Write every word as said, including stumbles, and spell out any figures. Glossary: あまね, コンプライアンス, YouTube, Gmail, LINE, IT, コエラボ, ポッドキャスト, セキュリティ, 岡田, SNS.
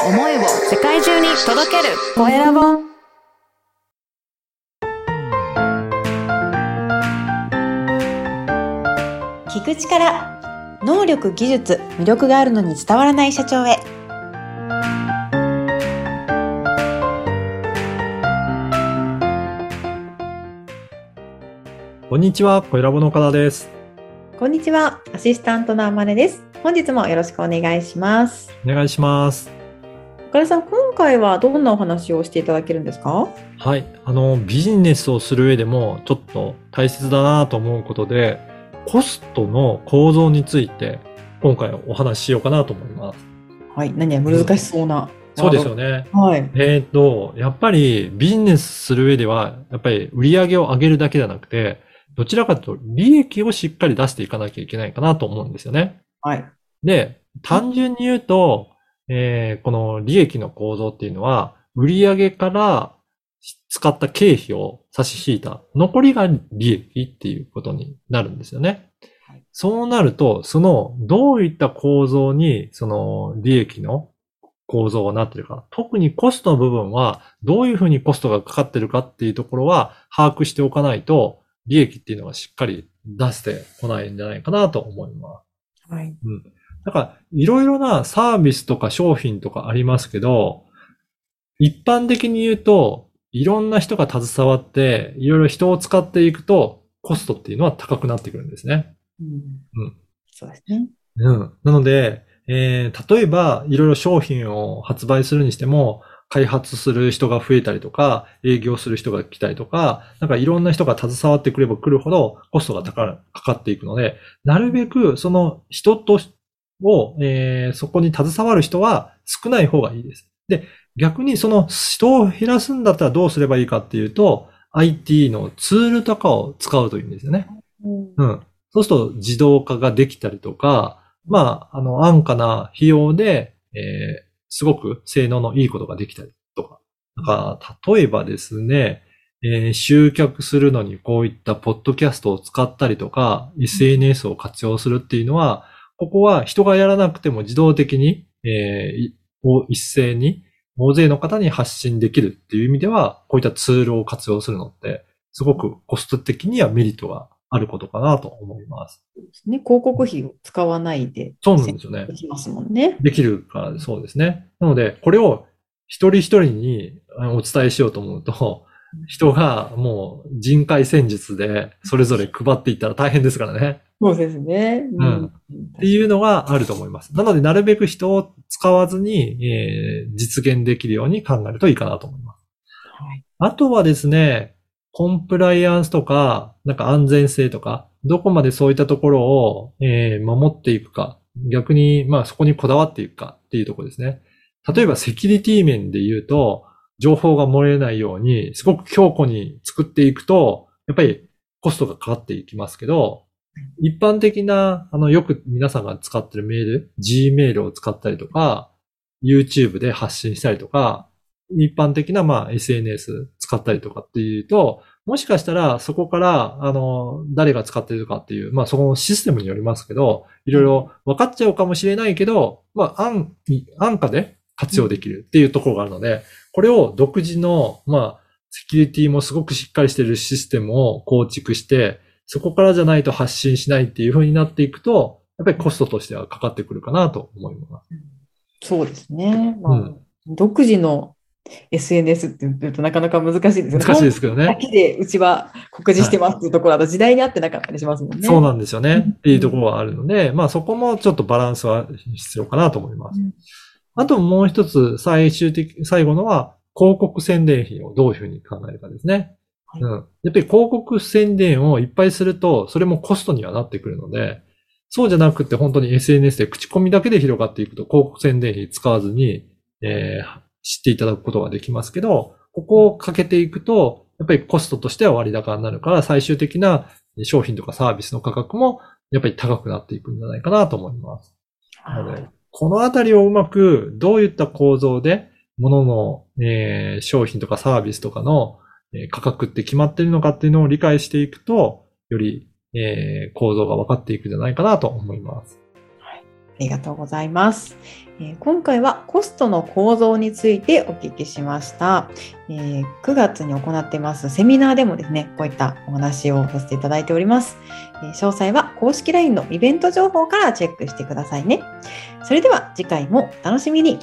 を思いを世界中に届けるコエラボ。聞く力、能力、技術、魅力があるのに伝わらない社長へ。こんにちは、コエラボの岡田です。こんにちは、アシスタントのあまねです。本日もよろしくお願いします。お願いします。岡田さん、今回はどんなお話をしていただけるんですか？はい、あのビジネスをする上でもちょっと大切だなと思うことで、コストの構造について今回お話ししようかなと思います。はい、何や難しそうな、うん、そうですよね。はい。えーとやっぱりビジネスする上ではやっぱり売上を上げるだけじゃなくて、どちらかというと利益をしっかり出していかなきゃいけないかなと思うんですよね。はい。で、単純に言うと、えー、この利益の構造っていうのは、売上から使った経費を差し引いた、残りが利益っていうことになるんですよね。はい、そうなると、その、どういった構造に、その、利益の構造はなっているか、特にコストの部分は、どういうふうにコストがかかっているかっていうところは、把握しておかないと、利益っていうのがしっかり出してこないんじゃないかなと思います。はい。うん。だから、いろいろなサービスとか商品とかありますけど、一般的に言うと、いろんな人が携わって、いろいろ人を使っていくと、コストっていうのは高くなってくるんですね。うん。うん。そうですね。うん。なので、えー、例えば、いろいろ商品を発売するにしても、開発する人が増えたりとか、営業する人が来たりとか、なんかいろんな人が携わってくれば来るほどコストが高かかっていくので、なるべくその人とを、えー、そこに携わる人は少ない方がいいです。で、逆にその人を減らすんだったらどうすればいいかっていうと、アイティー のツールとかを使うといいんですよね。うん。そうすると自動化ができたりとか、まあ、あの、安価な費用で、えーすごく性能のいいことができたりとか。だから、例えばですね、えー、集客するのにこういったポッドキャストを使ったりとか、エスエヌエス を活用するっていうのは、ここは人がやらなくても自動的に、えー、一斉に大勢の方に発信できるっていう意味では、こういったツールを活用するのって、すごくコスト的にはメリットがあることかなと思います。そうですね。広告費を使わないで。そうなんですよね。できますもんね。できるから、そうですね。なので、これを一人一人にお伝えしようと思うと、人がもう人海戦術でそれぞれ配っていったら大変ですからね。そうですね。うん。っていうのがあると思います。なので、なるべく人を使わずに、えー、実現できるように考えるといいかなと思います。はい。あとはですね、コンプライアンスとか、なんか安全性とか、どこまでそういったところを、えー、守っていくか、逆に、まあそこにこだわっていくかっていうところですね。例えばセキュリティ面で言うと、情報が漏れないように、すごく強固に作っていくと、やっぱりコストがかかっていきますけど、一般的な、あの、よく皆さんが使ってるメール、Gmail を使ったりとか、YouTube で発信したりとか、一般的な、まあ、エスエヌエス 使ったりとかっていうと、もしかしたらそこから、あの、誰が使っているかっていう、まあ、そこのシステムによりますけど、いろいろ分かっちゃうかもしれないけど、まあ、安、安価で活用できるっていうところがあるので、これを独自の、まあ、セキュリティもすごくしっかりしているシステムを構築して、そこからじゃないと発信しないっていう風になっていくと、やっぱりコストとしてはかかってくるかなと思います。そうですね。まあ、うん、独自のエスエヌエス って言うとなかなか難しいですよね。難しいですけどね。だけでうちは告示してますっていうところは時代に合ってなかったりしますもんね。はい、そうなんですよね。っていうところはあるので、まあそこもちょっとバランスは必要かなと思います。うん、あともう一つ最終的、最後のは広告宣伝費をどういうふうに考えるかですね。はい、うん。やっぱり広告宣伝をいっぱいすると、それもコストにはなってくるので、そうじゃなくて本当に エスエヌエス で口コミだけで広がっていくと広告宣伝費使わずに、えー知っていただくことができますけど、ここをかけていくと、やっぱりコストとしては割高になるから、最終的な商品とかサービスの価格も、やっぱり高くなっていくんじゃないかなと思います。なので、このあたりをうまく、どういった構造で、物の、えー、商品とかサービスとかの、えー、価格って決まっているのかっていうのを理解していくと、より、えー、構造が分かっていくんじゃないかなと思います。はい、ありがとうございます。今回はコストの構造についてお聞きしました。くがつに行っていますセミナーでもですね、こういったお話をさせていただいております。詳細は公式 ライン のイベント情報からチェックしてくださいね。それでは次回もお楽しみに。